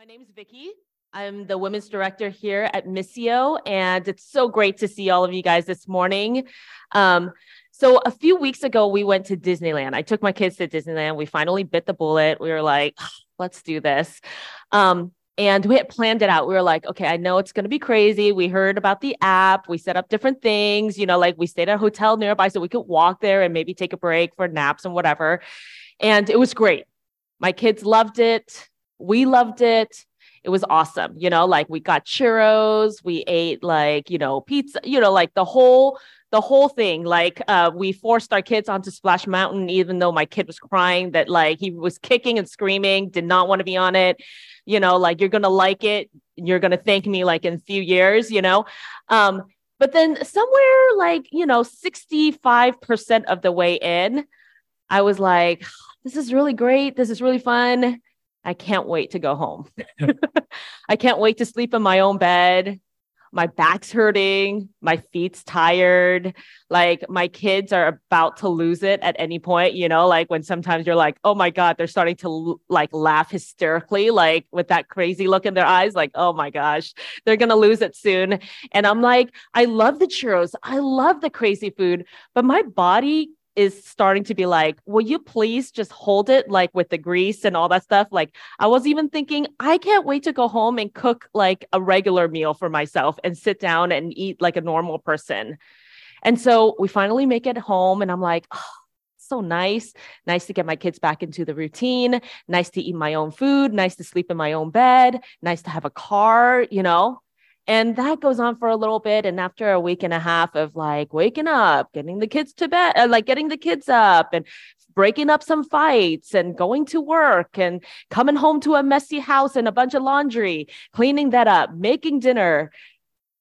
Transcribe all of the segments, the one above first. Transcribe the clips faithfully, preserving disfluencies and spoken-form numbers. My name is Vicki. I'm the women's director here at Missio, and it's so great to see all of you guys this morning. Um, so a few weeks ago, we went to Disneyland. I took my kids to Disneyland. We finally bit the bullet. We were like, oh, let's do this. Um, and we had planned it out. We were like, okay, I know it's going to be crazy. We heard about the app. We set up different things, you know, like we stayed at a hotel nearby so we could walk there and maybe take a break for naps and whatever. And it was great. My kids loved it. We loved it. It was awesome. You know, like we got churros, we ate like, you know, pizza, you know, like the whole, the whole thing. Like uh, we forced our kids onto Splash Mountain, even though my kid was crying that like he was kicking and screaming, did not want to be on it. You know, like you're going to like it. You're going to thank me like in a few years, you know. Um, but then somewhere like, you know, sixty-five percent of the way in, I was like, this is really great. This is really fun. I can't wait to go home. I can't wait to sleep in my own bed. My back's hurting. My feet's tired. Like my kids are about to lose it at any point, you know, like when sometimes you're like, oh my God, they're starting to like laugh hysterically, like with that crazy look in their eyes, like, oh my gosh, they're going to lose it soon. And I'm like, I love the churros. I love the crazy food, but my body is starting to be like, will you please just hold it, like with the grease and all that stuff? Like I was even thinking, I can't wait to go home and cook like a regular meal for myself and sit down and eat like a normal person. And so we finally make it home and I'm like, oh, so nice. Nice to get my kids back into the routine. Nice to eat my own food. Nice to sleep in my own bed. Nice to have a car, you know? And that goes on for a little bit. And after a week and a half of like waking up, getting the kids to bed, uh, like getting the kids up and breaking up some fights and going to work and coming home to a messy house and a bunch of laundry, cleaning that up, making dinner,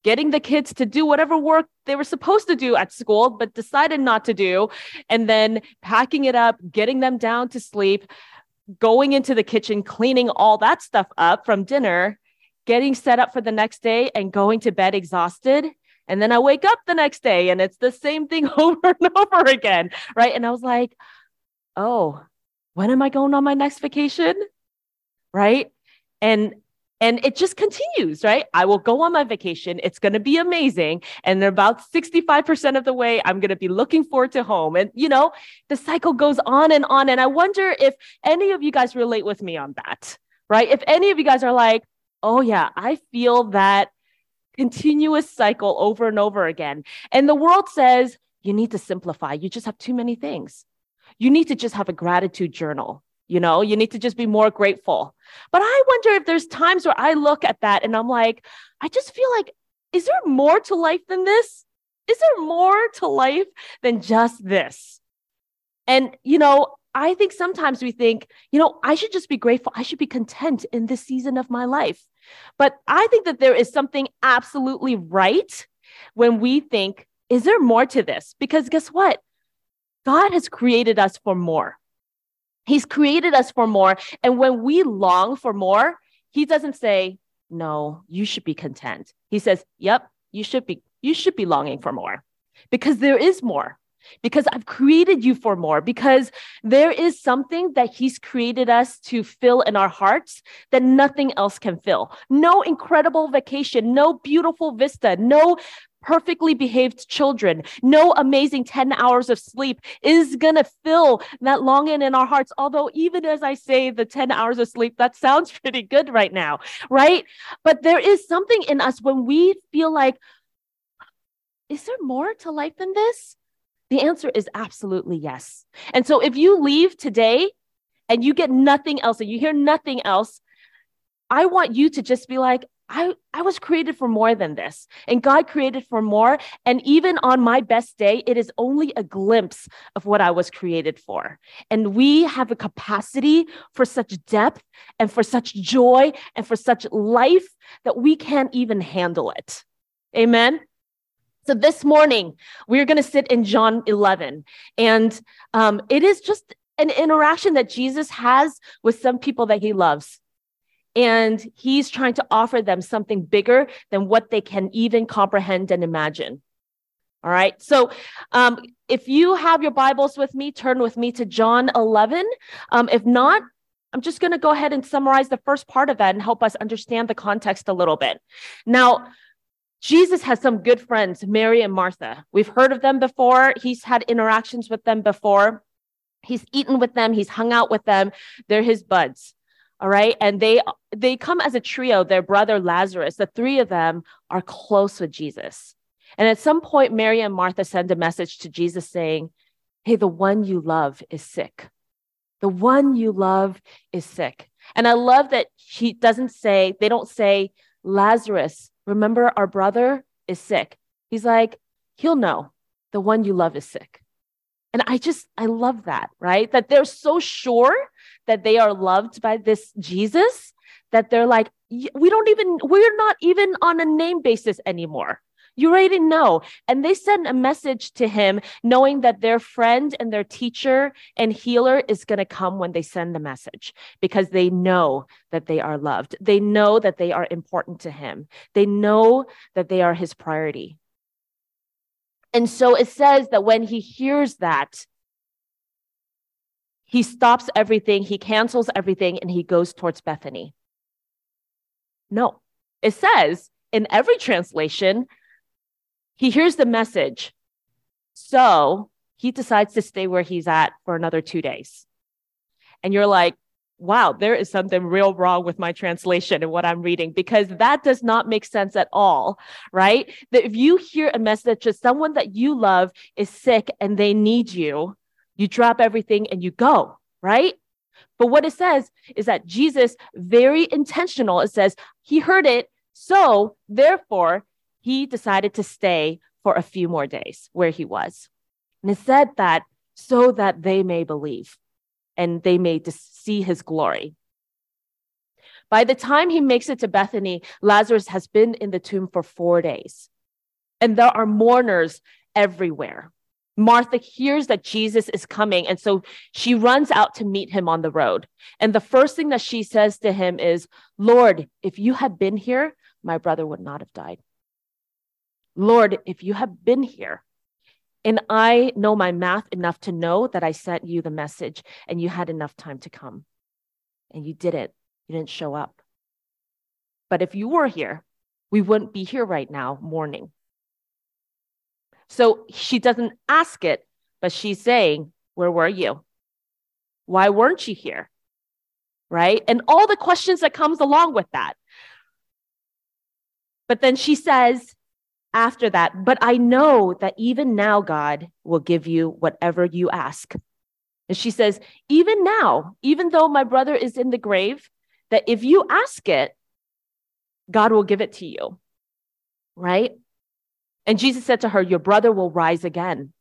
getting the kids to do whatever work they were supposed to do at school, but decided not to do. And then packing it up, getting them down to sleep, going into the kitchen, cleaning all that stuff up from dinner, getting set up for the next day and going to bed exhausted. And then I wake up the next day and it's the same thing over and over again. Right. And I was like, oh, when am I going on my next vacation? Right. And, and it just continues, right? I will go on my vacation. It's going to be amazing. And about sixty-five percent of the way, I'm going to be looking forward to home. And, you know, the cycle goes on and on. And I wonder if any of you guys relate with me on that, right? If any of you guys are like, oh yeah, I feel that continuous cycle over and over again. And the world says, you need to simplify. You just have too many things. You need to just have a gratitude journal. You know, you need to just be more grateful. But I wonder if there's times where I look at that and I'm like, I just feel like, is there more to life than this? Is there more to life than just this? And, you know, I think sometimes we think, you know, I should just be grateful. I should be content in this season of my life. But I think that there is something absolutely right when we think, is there more to this? Because guess what? God has created us for more. He's created us for more. And when we long for more, he doesn't say, no, you should be content. He says, yep, you should be, you should be longing for more because there is more. Because I've created you for more, because there is something that he's created us to fill in our hearts that nothing else can fill. No incredible vacation, no beautiful vista, no perfectly behaved children, no amazing ten hours of sleep is going to fill that longing in our hearts. Although even as I say the ten hours of sleep, that sounds pretty good right now, right? But there is something in us when we feel like, is there more to life than this? The answer is absolutely yes. And so if you leave today and you get nothing else and you hear nothing else, I want you to just be like, I, I was created for more than this. And God created for more. And even on my best day, it is only a glimpse of what I was created for. And we have a capacity for such depth and for such joy and for such life that we can't even handle it. Amen. So this morning, we're going to sit in John eleven, and um, it is just an interaction that Jesus has with some people that he loves, and he's trying to offer them something bigger than what they can even comprehend and imagine. All right, so um, if you have your Bibles with me, turn with me to John eleven. Um, if not, I'm just going to go ahead and summarize the first part of that and help us understand the context a little bit. Now, Jesus has some good friends, Mary and Martha. We've heard of them before. He's had interactions with them before. He's eaten with them. He's hung out with them. They're his buds. All right. And they they come as a trio, their brother Lazarus. The three of them are close with Jesus. And at some point, Mary and Martha send a message to Jesus saying, hey, the one you love is sick. The one you love is sick. And I love that she doesn't say, they don't say, Lazarus, remember our brother is sick. He's like, he'll know the one you love is sick. And I just, I love that, right? That they're so sure that they are loved by this Jesus that they're like, we don't even, we're not even on a name basis anymore. You already know. And they send a message to him knowing that their friend and their teacher and healer is going to come when they send the message because they know that they are loved. They know that they are important to him. They know that they are his priority. And so it says that when he hears that, he stops everything, he cancels everything, and he goes towards Bethany. No, it says in every translation, he hears the message, so he decides to stay where he's at for another two days. And you're like, wow, there is something real wrong with my translation and what I'm reading, because that does not make sense at all, right? That if you hear a message that someone that you love is sick and they need you, you drop everything and you go, right? But what it says is that Jesus, very intentional, it says he heard it, so therefore, he decided to stay for a few more days where he was. And it said that so that they may believe and they may see his glory. By the time he makes it to Bethany, Lazarus has been in the tomb for four days. And there are mourners everywhere. Martha hears that Jesus is coming. And so she runs out to meet him on the road. And the first thing that she says to him is, Lord, if you had been here, my brother would not have died. Lord, if you have been here, and I know my math enough to know that I sent you the message and you had enough time to come and you didn't, you didn't show up. But if you were here, we wouldn't be here right now mourning. So she doesn't ask it, but she's saying, where were you? Why weren't you here? Right? And all the questions that comes along with that. But then she says, after that, but I know that even now God will give you whatever you ask. And she says, even now, even though my brother is in the grave, that if you ask it, God will give it to you, right? And Jesus said to her, your brother will rise again.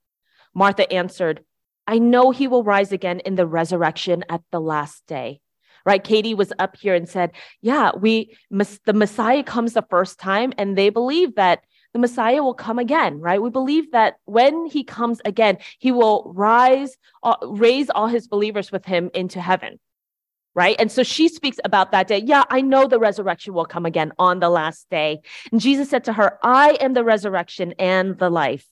Martha answered, I know he will rise again in the resurrection at the last day. Right? Katie was up here and said, yeah, we the Messiah comes the first time, and they believe that the Messiah will come again, right? We believe that when he comes again, he will rise, uh, raise all his believers with him into heaven, right? And so she speaks about that day. Yeah, I know the resurrection will come again on the last day. And Jesus said to her, I am the resurrection and the life.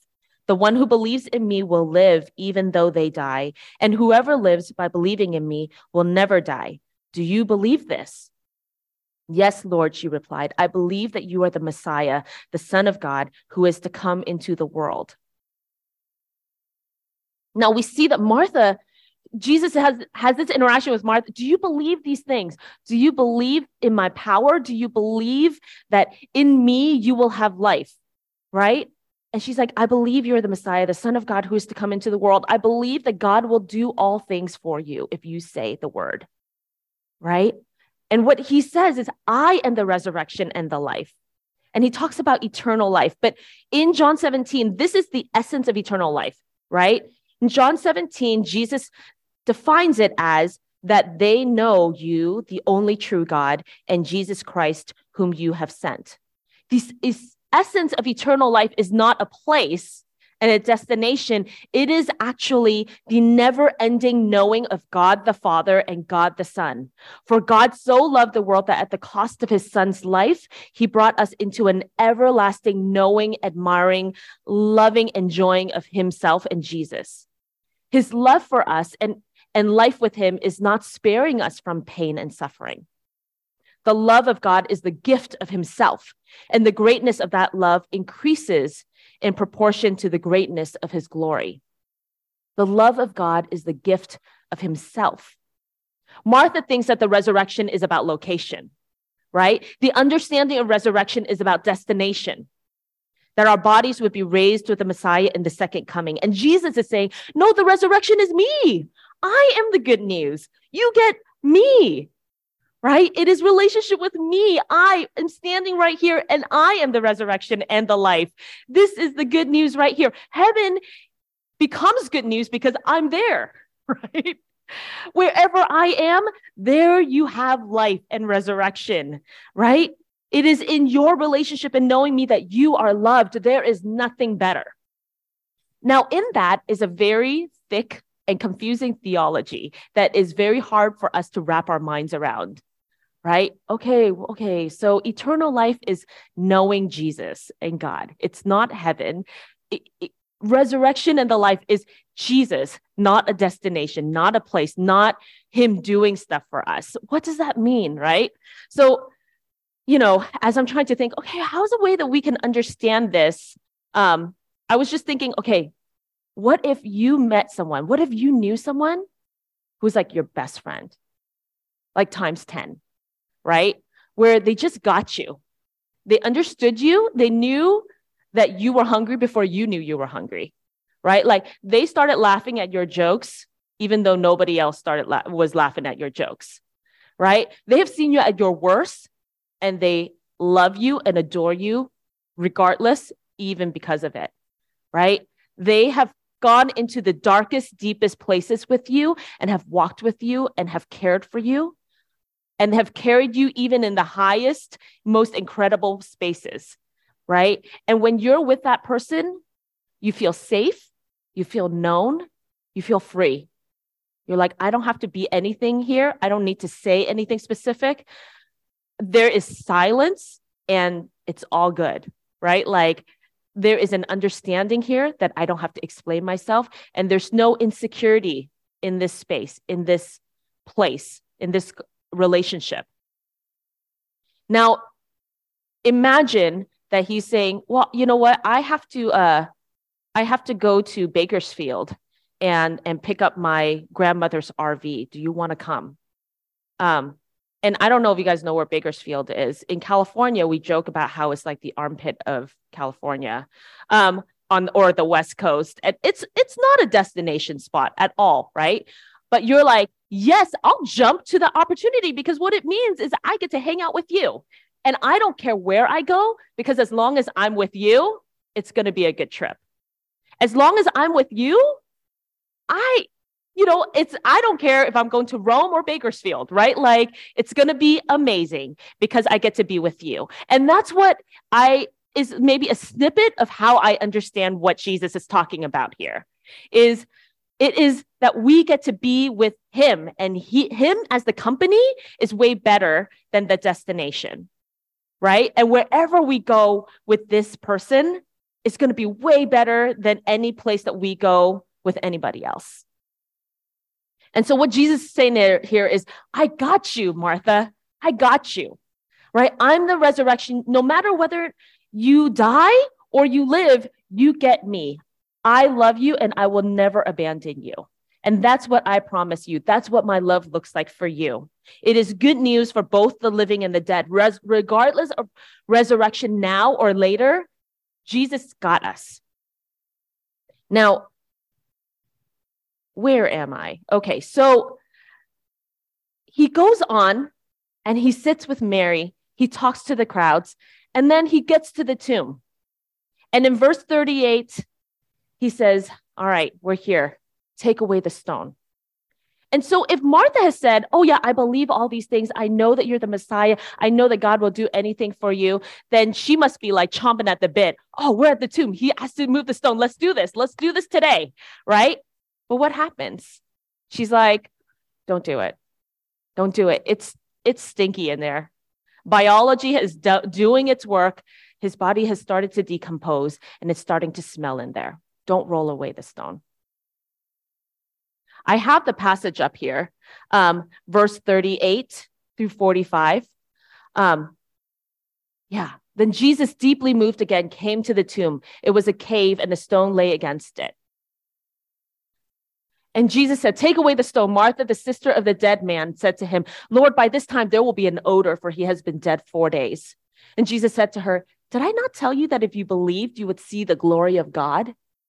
The one who believes in me will live even though they die. And whoever lives by believing in me will never die. Do you believe this? Yes, Lord, she replied, I believe that you are the Messiah, the Son of God, who is to come into the world. Now we see that Martha, Jesus has, has this interaction with Martha. Do you believe these things? Do you believe in my power? Do you believe that in me you will have life, right? And she's like, I believe you're the Messiah, the Son of God, who is to come into the world. I believe that God will do all things for you if you say the word, right? And what he says is, I am the resurrection and the life. And he talks about eternal life. But in John seventeen, this is the essence of eternal life, right? In John seventeen, Jesus defines it as that they know you, the only true God, and Jesus Christ, whom you have sent. This is essence of eternal life is not a place and a destination. It is actually the never-ending knowing of God the Father and God the Son. For God so loved the world that at the cost of his Son's life, he brought us into an everlasting knowing, admiring, loving, enjoying of himself and Jesus. His love for us and and life with him is not sparing us from pain and suffering. The love of God is the gift of himself, and the greatness of that love increases in proportion to the greatness of his glory. The love of God is the gift of himself. Martha thinks that the resurrection is about location, right? The understanding of resurrection is about destination, that our bodies would be raised with the Messiah in the second coming. And Jesus is saying, no, the resurrection is me. I am the good news. You get me, right? It is relationship with me. I am standing right here, and I am the resurrection and the life. This is the good news right here. Heaven becomes good news because I'm there, right? Wherever I am, there you have life and resurrection, right? It is in your relationship and knowing me that you are loved. There is nothing better. Now, in that is a very thick and confusing theology that is very hard for us to wrap our minds around, right? Okay, okay, so eternal life is knowing Jesus and God. It's not heaven. It, it, Resurrection and the life is Jesus, not a destination, not a place, not him doing stuff for us. What does that mean, right? So, you know, as I'm trying to think, okay, how's a way that we can understand this? Um, I was just thinking, okay, what if you met someone? What if you knew someone who's like your best friend, like times ten, right? Where they just got you. They understood you. They knew that you were hungry before you knew you were hungry, right? Like they started laughing at your jokes, even though nobody else started la- was laughing at your jokes, right? They have seen you at your worst, and they love you and adore you regardless, even because of it, right? They have gone into the darkest, deepest places with you and have walked with you and have cared for you and have carried you even in the highest, most incredible spaces, right? And when you're with that person, you feel safe, you feel known, you feel free. You're like, I don't have to be anything here. I don't need to say anything specific. There is silence and it's all good, right? Like there is an understanding here that I don't have to explain myself. And there's no insecurity in this space, in this place, in this relationship. Now, imagine that he's saying, well, you know what? I have to, uh, I have to go to Bakersfield and and pick up my grandmother's R V. Do you want to come? Um, and I don't know if you guys know where Bakersfield is. In California, we joke about how it's like the armpit of California, um, on or the West Coast, and it's it's not a destination spot at all, right? But you're like, yes, I'll jump to the opportunity because what it means is I get to hang out with you. And I don't care where I go, because as long as I'm with you, it's going to be a good trip. As long as I'm with you, I, you know, it's, I don't care if I'm going to Rome or Bakersfield, right? Like it's going to be amazing because I get to be with you. And that's what I, is maybe a snippet of how I understand what Jesus is talking about here is it is that we get to be with him, and he, him as the company is way better than the destination. Right? And wherever we go with this person, it's going to be way better than any place that we go with anybody else. And so what Jesus is saying there, here is, I got you, Martha. I got you, right? I'm the resurrection. No matter whether you die or you live, you get me. I love you and I will never abandon you. And that's what I promise you. That's what my love looks like for you. It is good news for both the living and the dead. Res- regardless of resurrection now or later, Jesus got us. Now, where am I? Okay, so he goes on and he sits with Mary. He talks to the crowds, and then he gets to the tomb. And in verse thirty-eight, he says, all right, we're here. Take away the stone. And so if Martha has said, oh yeah, I believe all these things. I know that you're the Messiah. I know that God will do anything for you. Then she must be like chomping at the bit. Oh, we're at the tomb. He has to move the stone. Let's do this. Let's do this today. Right? But what happens? She's like, don't do it. Don't do it. It's, it's stinky in there. Biology is do- doing its work. His body has started to decompose and it's starting to smell in there. Don't roll away the stone. I have the passage up here, um, verse thirty-eight through forty-five. Um, yeah. Then Jesus, deeply moved again, came to the tomb. It was a cave, and the stone lay against it. And Jesus said, "Take away the stone." Martha, the sister of the dead man, said to him, "Lord, by this time there will be an odor, for he has been dead four days. And Jesus said to her, "Did I not tell you that if you believed, you would see the glory of God?"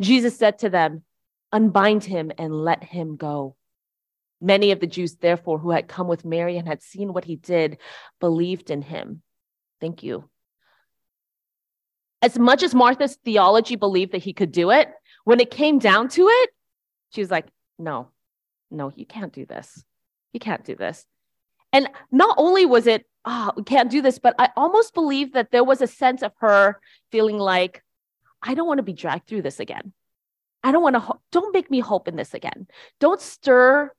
Jesus said to them, "Unbind him and let him go." Many of the Jews, therefore, who had come with Mary and had seen what he did, believed in him. Thank you. As much as Martha's theology believed that he could do it, when it came down to it, she was like, No, no, you can't do this. You can't do this. And not only was it, oh, we can't do this, but I almost believe that there was a sense of her feeling like, I don't want to be dragged through this again. I don't want to, ho- don't make me hope in this again. Don't stir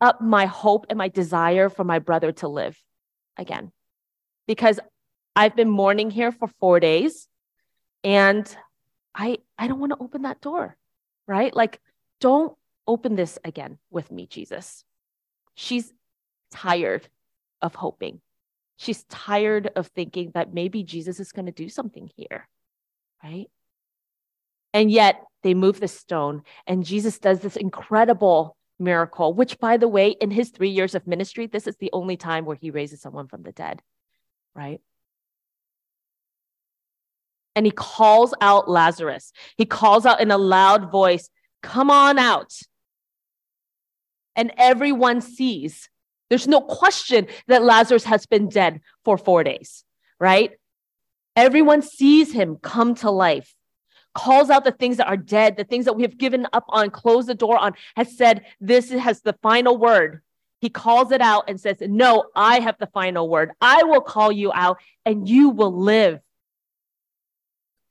up my hope and my desire for my brother to live again, because I've been mourning here for four days and I, I don't want to open that door, right? Like, don't open this again with me, Jesus. She's tired of hoping. She's tired of thinking that maybe Jesus is going to do something here, right? And yet they move the stone, and Jesus does this incredible miracle, which, by the way, in his three years of ministry, this is the only time where he raises someone from the dead, right? And he calls out Lazarus. He calls out in a loud voice, "Come on out." And everyone sees. There's no question that Lazarus has been dead for four days, right? Everyone sees him come to life, calls out the things that are dead, the things that we have given up on, closed the door on, has said, this has the final word. He calls it out and says, "No, I have the final word. I will call you out and you will live."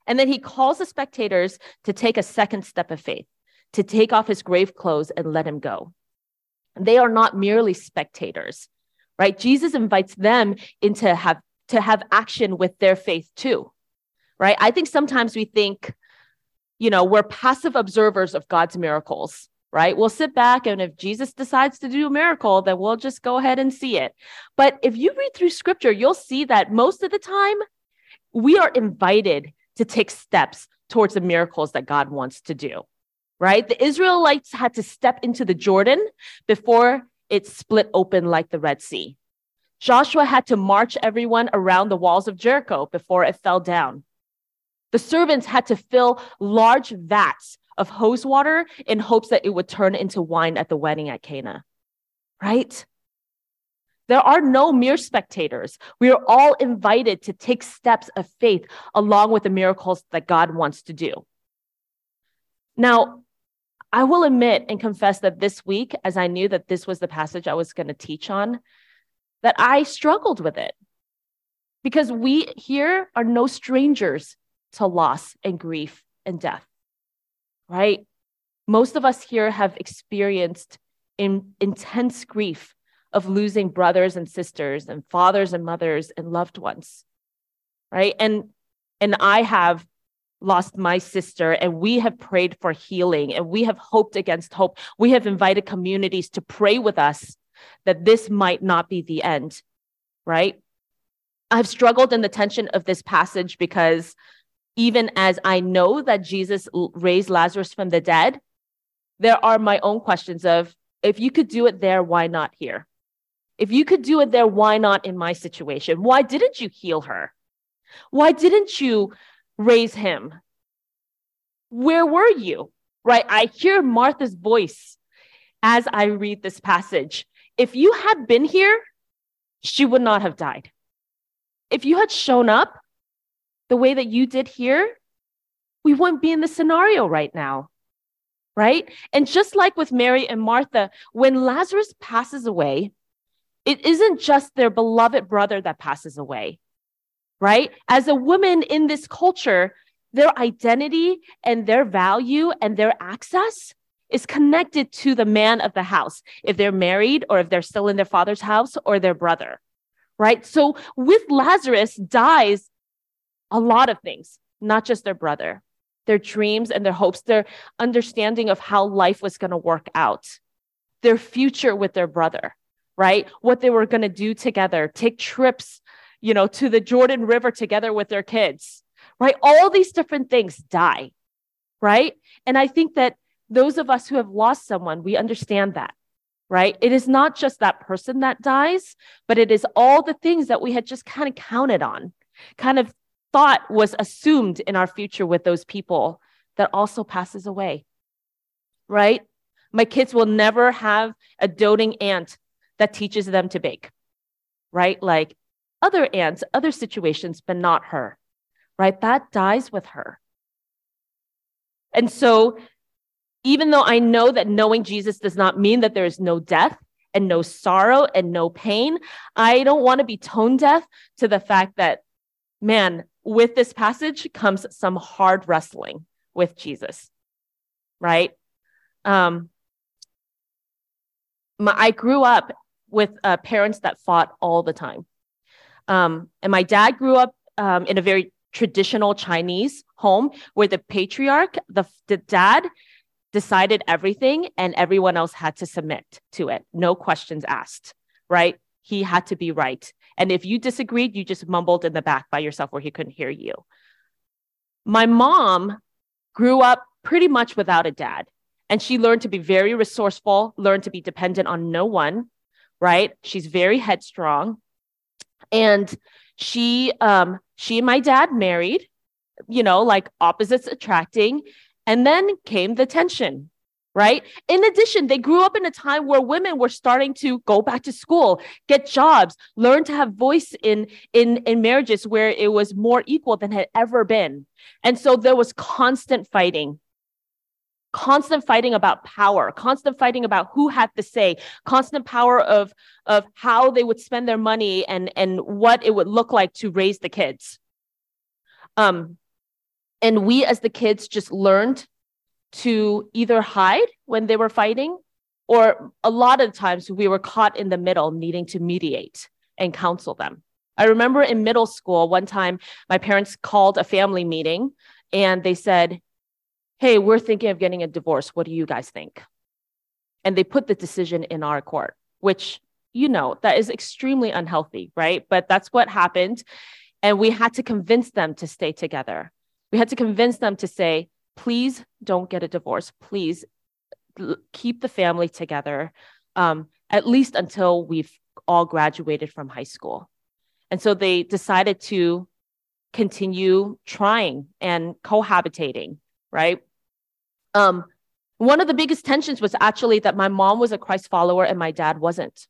And then he calls the spectators to take a second step of faith, to take off his grave clothes and let him go. They are not merely spectators, right? Jesus invites them into have to have action with their faith too, right? I think sometimes we think, you know, we're passive observers of God's miracles, right? We'll sit back, and if Jesus decides to do a miracle, then we'll just go ahead and see it. But if you read through scripture, you'll see that most of the time we are invited to take steps towards the miracles that God wants to do. Right? The Israelites had to step into the Jordan before it split open like the Red Sea. Joshua had to march everyone around the walls of Jericho before it fell down. The servants had to fill large vats of hose water in hopes that it would turn into wine at the wedding at Cana. Right? There are no mere spectators. We are all invited to take steps of faith along with the miracles that God wants to do. Now, I will admit and confess that this week, as I knew that this was the passage I was going to teach on, that I struggled with it, because we here are no strangers to loss and grief and death, right? Most of us here have experienced in, intense grief of losing brothers and sisters and fathers and mothers and loved ones, right? And, and I have lost my sister, and we have prayed for healing, and we have hoped against hope. We have invited communities to pray with us that this might not be the end, right? I've struggled in the tension of this passage, because even as I know that Jesus raised Lazarus from the dead, there are my own questions of, if you could do it there, why not here? If you could do it there, why not in my situation? Why didn't you heal her? Why didn't you raise him? Where were you? Right? I hear Martha's voice as I read this passage. If you had been here, she would not have died. If you had shown up the way that you did here, we wouldn't be in this scenario right now. right? And just like with Mary and Martha, when Lazarus passes away, it isn't just their beloved brother that passes away, right? As a woman in this culture, their identity and their value and their access is connected to the man of the house, if they're married or if they're still in their father's house or their brother, right? So with Lazarus dies a lot of things, not just their brother, their dreams and their hopes, their understanding of how life was going to work out, their future with their brother, right? What they were going to do together, take trips, you know, to the Jordan River together with their kids, right? All these different things die, right? And I think that those of us who have lost someone, we understand that, right? It is not just that person that dies, but it is all the things that we had just kind of counted on, kind of thought was assumed in our future with those people that also passes away, right? My kids will never have a doting aunt that teaches them to bake, right? Like other aunts, other situations, but not her, right? That dies with her. And so even though I know that knowing Jesus does not mean that there is no death and no sorrow and no pain, I don't want to be tone deaf to the fact that, man, with this passage comes some hard wrestling with Jesus, right? Um, my, I grew up with uh, parents that fought all the time. Um, and my dad grew up um, in a very traditional Chinese home where the patriarch, the, the dad, decided everything and everyone else had to submit to it. No questions asked, right? He had to be right. And if you disagreed, you just mumbled in the back by yourself where he couldn't hear you. My mom grew up pretty much without a dad, and she learned to be very resourceful, learned to be dependent on no one, right? She's very headstrong. And she, um, she and my dad married, you know, like opposites attracting. And then came the tension, right? In addition, they grew up in a time where women were starting to go back to school, get jobs, learn to have voice in, in, in marriages where it was more equal than had ever been. And so there was constant fighting, constant fighting about power, constant fighting about who had the say, constant power of, of how they would spend their money and, and what it would look like to raise the kids. Um. And we as the kids just learned to either hide when they were fighting, or a lot of times we were caught in the middle needing to mediate and counsel them. I remember in middle school, one time my parents called a family meeting and they said, hey, we're thinking of getting a divorce. What do you guys think? And they put the decision in our court, which, you know, that is extremely unhealthy, right? But that's what happened. And we had to convince them to stay together. We had to convince them to say, please don't get a divorce. Please l- keep the family together, um, at least until we've all graduated from high school. And so they decided to continue trying and cohabitating, right? Um, one of the biggest tensions was actually that my mom was a Christ follower and my dad wasn't.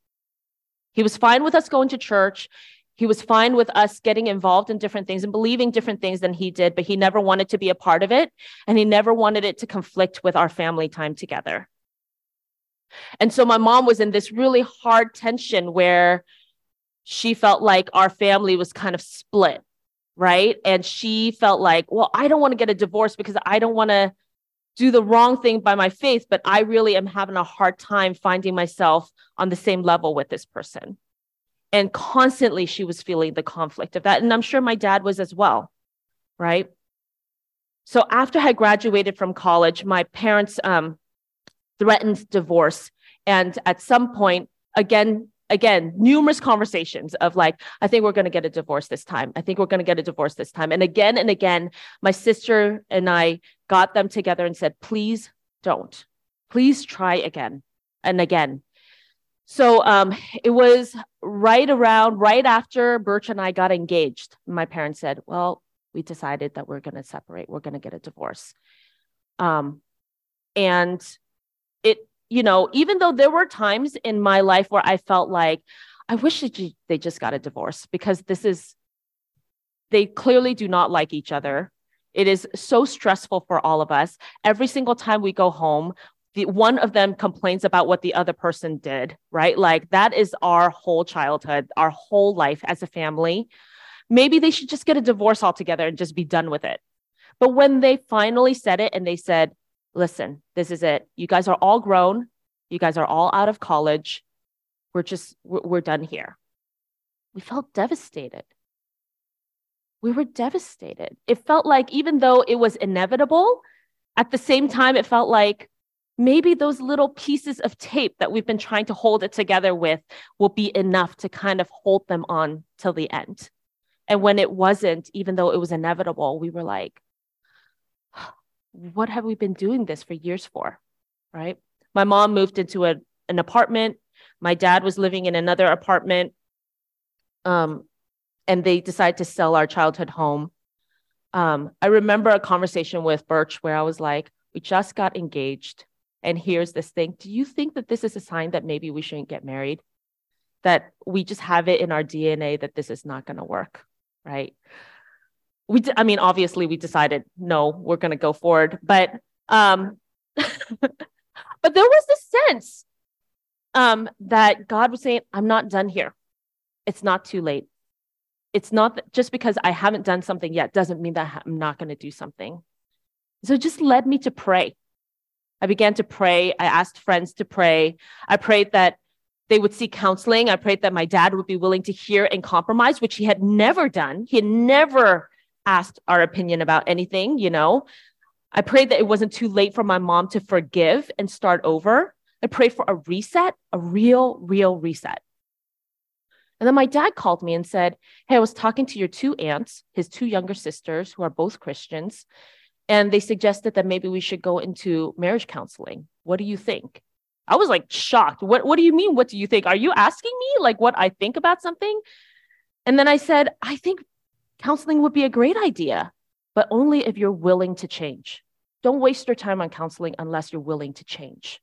He was fine with us going to church. He was fine with us getting involved in different things and believing different things than he did, but he never wanted to be a part of it. And he never wanted it to conflict with our family time together. And so my mom was in this really hard tension where she felt like our family was kind of split, right? And she felt like, well, I don't want to get a divorce because I don't want to do the wrong thing by my faith, but I really am having a hard time finding myself on the same level with this person. And constantly she was feeling the conflict of that. And I'm sure my dad was as well, right? So after I graduated from college, my parents um, threatened divorce. And at some point, again, again, numerous conversations of like, I think we're going to get a divorce this time. I think we're going to get a divorce this time. And again and again, my sister and I got them together and said, please don't. Please try again and again. So um, it was right around, right after Birch and I got engaged. My parents said, well, we decided that we're going to separate. We're going to get a divorce. Um, and it, you know, even though there were times in my life where I felt like, I wish they just got a divorce because this is, they clearly do not like each other. It is so stressful for all of us. Every single time we go home, the one of them complains about what the other person did, right? Like that is our whole childhood, our whole life as a family. Maybe they should just get a divorce altogether and just be done with it. But when they finally said it and they said, listen, this is it. You guys are all grown. You guys are all out of college. We're just, we're done here. We felt devastated. We were devastated. It felt like, even though it was inevitable, at the same time, it felt like maybe those little pieces of tape that we've been trying to hold it together with will be enough to kind of hold them on till the end. And when it wasn't, even though it was inevitable, we were like, what have we been doing this for years for, right? My mom moved into a, an apartment. My dad was living in another apartment. Um, and they decided to sell our childhood home. Um, I remember a conversation with Birch where I was like, we just got engaged and here's this thing. Do you think that this is a sign that maybe we shouldn't get married? That we just have it in our D N A that this is not going to work, right? We, d- I mean, obviously we decided, no, we're going to go forward, but, um, but there was this sense, um, that God was saying, I'm not done here. It's not too late. It's not that just because I haven't done something yet doesn't mean that I'm not going to do something. So it just led me to pray. I began to pray. I asked friends to pray. I prayed that they would seek counseling. I prayed that my dad would be willing to hear and compromise, which he had never done. He had never asked our opinion about anything, you know. I prayed that it wasn't too late for my mom to forgive and start over. I prayed for a reset, a real, real reset. And then my dad called me and said, hey, I was talking to your two aunts, his two younger sisters, who are both Christians, and they suggested that maybe we should go into marriage counseling. What do you think? I was like shocked. What, what do you mean? What do you think? Are you asking me like what I think about something? And then I said, I think counseling would be a great idea, but only if you're willing to change. Don't waste your time on counseling unless you're willing to change.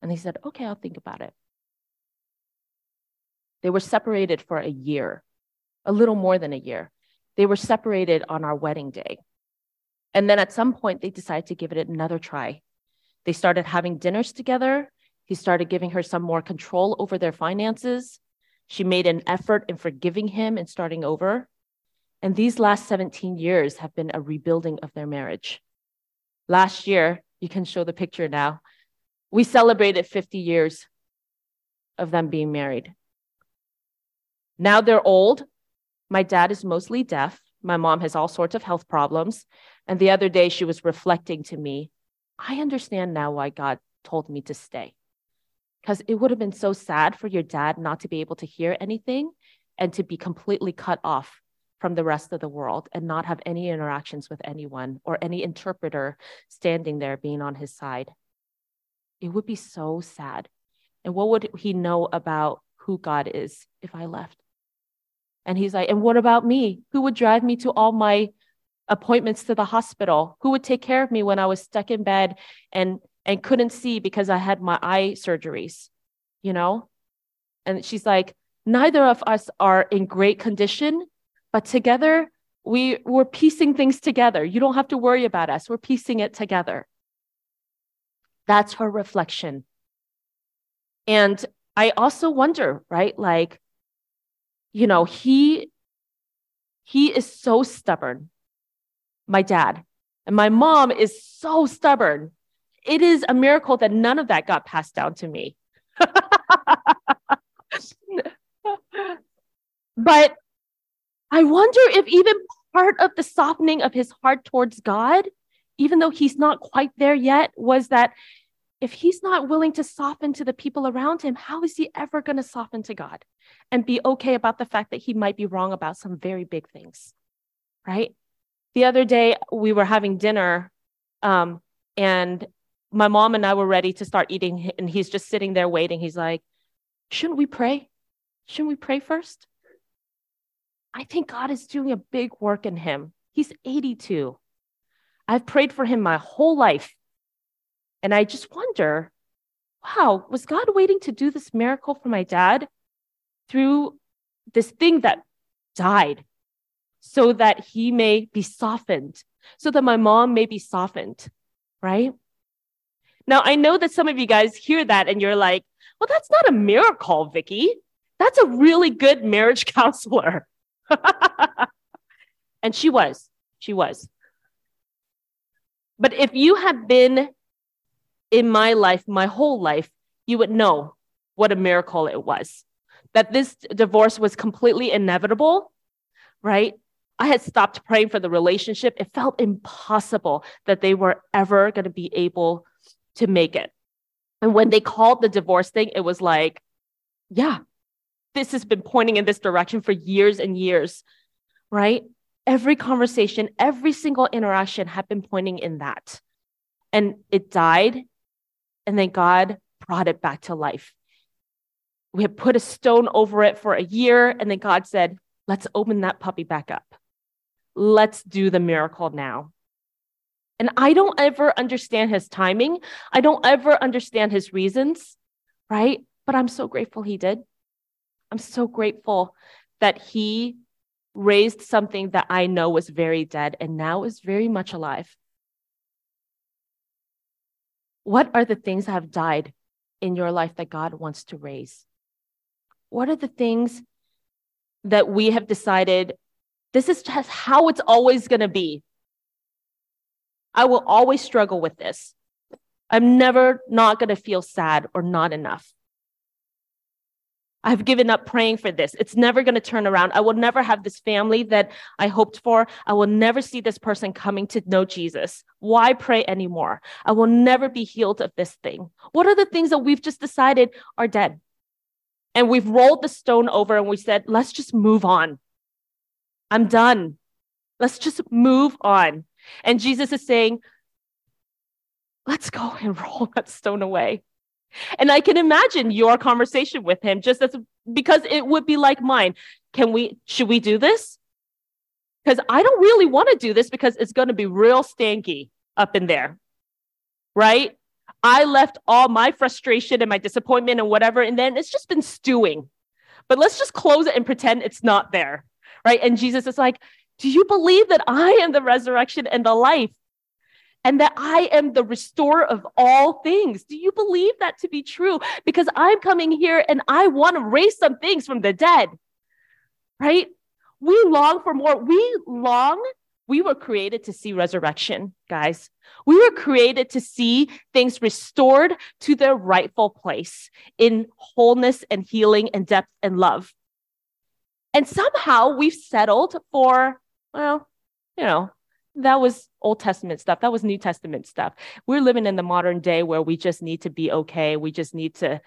And he said, okay, I'll think about it. They were separated for a year, a little more than a year. They were separated on our wedding day. And then at some point, they decided to give it another try. They started having dinners together. He started giving her some more control over their finances. She made an effort in forgiving him and starting over. And these last seventeen years have been a rebuilding of their marriage. Last year, you can show the picture now, we celebrated fifty years of them being married. Now they're old. My dad is mostly deaf. My mom has all sorts of health problems. And the other day she was reflecting to me, I understand now why God told me to stay, because it would have been so sad for your dad not to be able to hear anything and to be completely cut off from the rest of the world and not have any interactions with anyone or any interpreter standing there being on his side. It would be so sad. And what would he know about who God is if I left? And he's like, and what about me? Who would drive me to all my appointments to the hospital? Who would take care of me when I was stuck in bed and, and couldn't see because I had my eye surgeries, you know? And she's like, neither of us are in great condition, but together we we're piecing things together. You don't have to worry about us. We're piecing it together. That's her reflection. And I also wonder, right? Like, you know, he, he is so stubborn. My dad and my mom is so stubborn. It is a miracle that none of that got passed down to me. But I wonder if even part of the softening of his heart towards God, even though he's not quite there yet, was that if he's not willing to soften to the people around him, how is he ever going to soften to God and be okay about the fact that he might be wrong about some very big things, right? The other day we were having dinner um, and my mom and I were ready to start eating and he's just sitting there waiting. He's like, shouldn't we pray? Shouldn't we pray first? I think God is doing a big work in him. He's eighty-two. I've prayed for him my whole life. And I just wonder, wow, was God waiting to do this miracle for my dad through this thing that died? so that he may be softened, so that my mom may be softened, right? Now, I know that some of you guys hear that and you're like, well, that's not a miracle, Vicky. That's a really good marriage counselor. And she was, she was. But if you have been in my life, my whole life, you would know what a miracle it was, that this divorce was completely inevitable, right? I had stopped praying for the relationship. It felt impossible that they were ever going to be able to make it. And when they called the divorce thing, it was like, yeah, this has been pointing in this direction for years and years, right? Every conversation, every single interaction had been pointing in that. And it died. And then God brought it back to life. We had put a stone over it for a year. And then God said, let's open that puppy back up. Let's do the miracle now. And I don't ever understand his timing. I don't ever understand his reasons, right? But I'm so grateful he did. I'm so grateful that he raised something that I know was very dead and now is very much alive. What are the things that have died in your life that God wants to raise? What are the things that we have decided, this is just how it's always going to be? I will always struggle with this. I'm never not going to feel sad or not enough. I've given up praying for this. It's never going to turn around. I will never have this family that I hoped for. I will never see this person coming to know Jesus. Why pray anymore? I will never be healed of this thing. What are the things that we've just decided are dead? And we've rolled the stone over and we said, let's just move on. I'm done. Let's just move on. And Jesus is saying, let's go and roll that stone away. And I can imagine your conversation with him, just as, because it would be like mine. Can we, should we do this? Because I don't really want to do this because it's going to be real stanky up in there, right? I left all my frustration and my disappointment and whatever, and then it's just been stewing. But let's just close it and pretend it's not there, right? And Jesus is like, do you believe that I am the resurrection and the life? And that I am the restorer of all things. Do you believe that to be true? Because I'm coming here and I want to raise some things from the dead, right? We long for more. We long, we were created to see resurrection, guys. We were created to see things restored to their rightful place in wholeness and healing and depth and love. And somehow we've settled for, well, you know, that was Old Testament stuff. That was New Testament stuff. We're living in the modern day where we just need to be okay. We just need to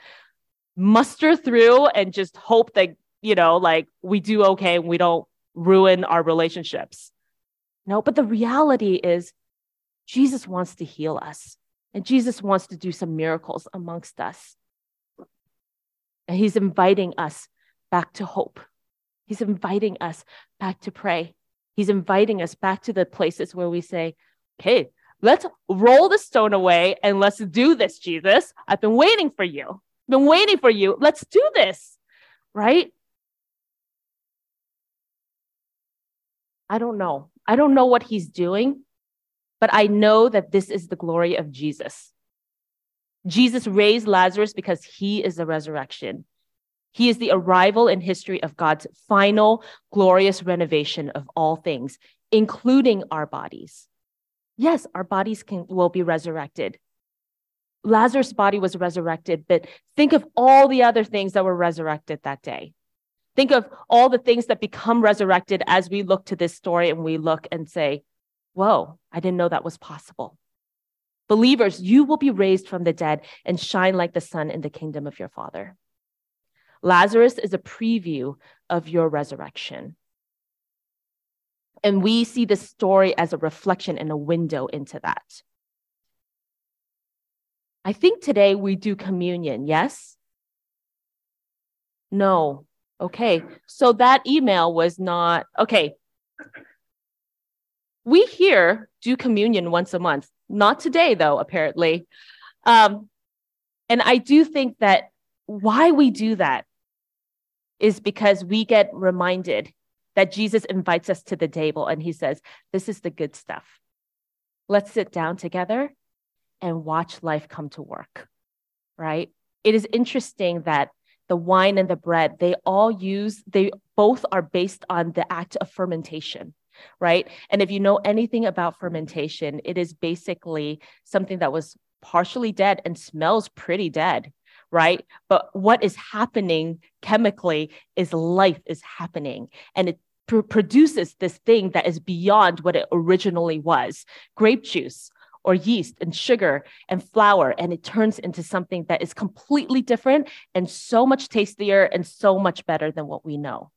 muster through and just hope that, you know, like we do okay and we don't ruin our relationships. No, but the reality is Jesus wants to heal us and Jesus wants to do some miracles amongst us. And he's inviting us back to hope. He's inviting us back to pray. He's inviting us back to the places where we say, okay, let's roll the stone away and let's do this, Jesus. I've been waiting for you. I've been waiting for you. Let's do this, right? I don't know. I don't know what he's doing, but I know that this is the glory of Jesus. Jesus raised Lazarus because he is the resurrection. He is the arrival in history of God's final glorious renovation of all things, including our bodies. Yes, our bodies can, will be resurrected. Lazarus' body was resurrected, but think of all the other things that were resurrected that day. Think of all the things that become resurrected as we look to this story and we look and say, whoa, I didn't know that was possible. Believers, you will be raised from the dead and shine like the sun in the kingdom of your Father. Lazarus is a preview of your resurrection. And we see this story as a reflection and a window into that. I think today we do communion, yes? No. Okay. So that email was not, okay. We here do communion once a month. Not today, though, apparently. Um, and I do think that why we do that is because we get reminded that Jesus invites us to the table and he says, this is the good stuff. Let's sit down together and watch life come to work, right? It is interesting that the wine and the bread, they all use, they both are based on the act of fermentation, right? And if you know anything about fermentation, it is basically something that was partially dead and smells pretty dead, right? But what is happening chemically is life is happening, and it pr- produces this thing that is beyond what it originally was. Grape juice or yeast and sugar and flour, and it turns into something that is completely different and so much tastier and so much better than what we know.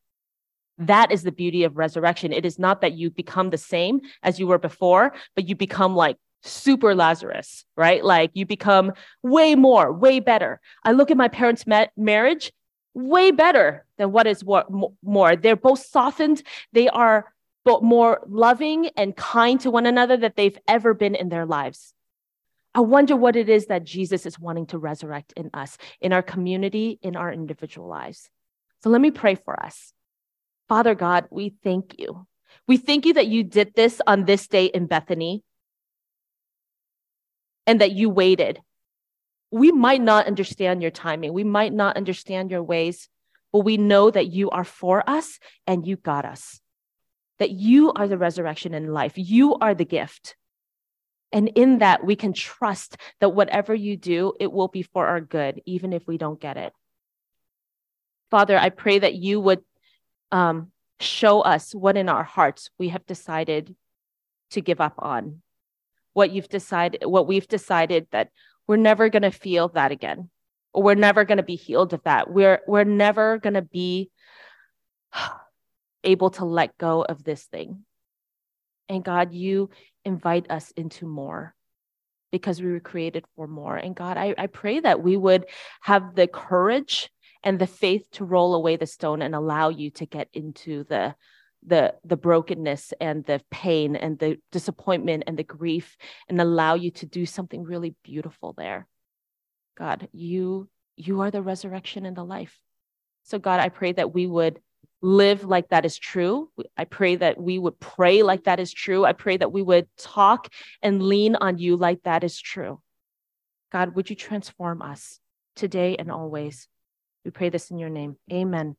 That is the beauty of resurrection. It is not that you become the same as you were before, but you become like super Lazarus, right? Like you become way more, way better. I look at my parents' ma- marriage, way better than what is what more. They're both softened. They are both more loving and kind to one another than they've ever been in their lives. I wonder what it is that Jesus is wanting to resurrect in us, in our community, in our individual lives. So let me pray for us. Father God, we thank you. We thank you that you did this on this day in Bethany, and that you waited. We might not understand your timing. We might not understand your ways, but we know that you are for us and you got us, that you are the resurrection and life. You are the gift. And in that, we can trust that whatever you do, it will be for our good, even if we don't get it. Father, I pray that you would um, show us what in our hearts we have decided to give up on. What you've decided, what we've decided that we're never going to feel that again, or we're never going to be healed of that. We're we're never going to be able to let go of this thing. And God, you invite us into more because we were created for more. And God, I, I pray that we would have the courage and the faith to roll away the stone and allow you to get into the the the brokenness and the pain and the disappointment and the grief, and allow you to do something really beautiful there. God, you, you are the resurrection and the life. So God, I pray that we would live like that is true. I pray that we would pray like that is true. I pray that we would talk and lean on you like that is true. God, would you transform us today and always? We pray this in your name. Amen.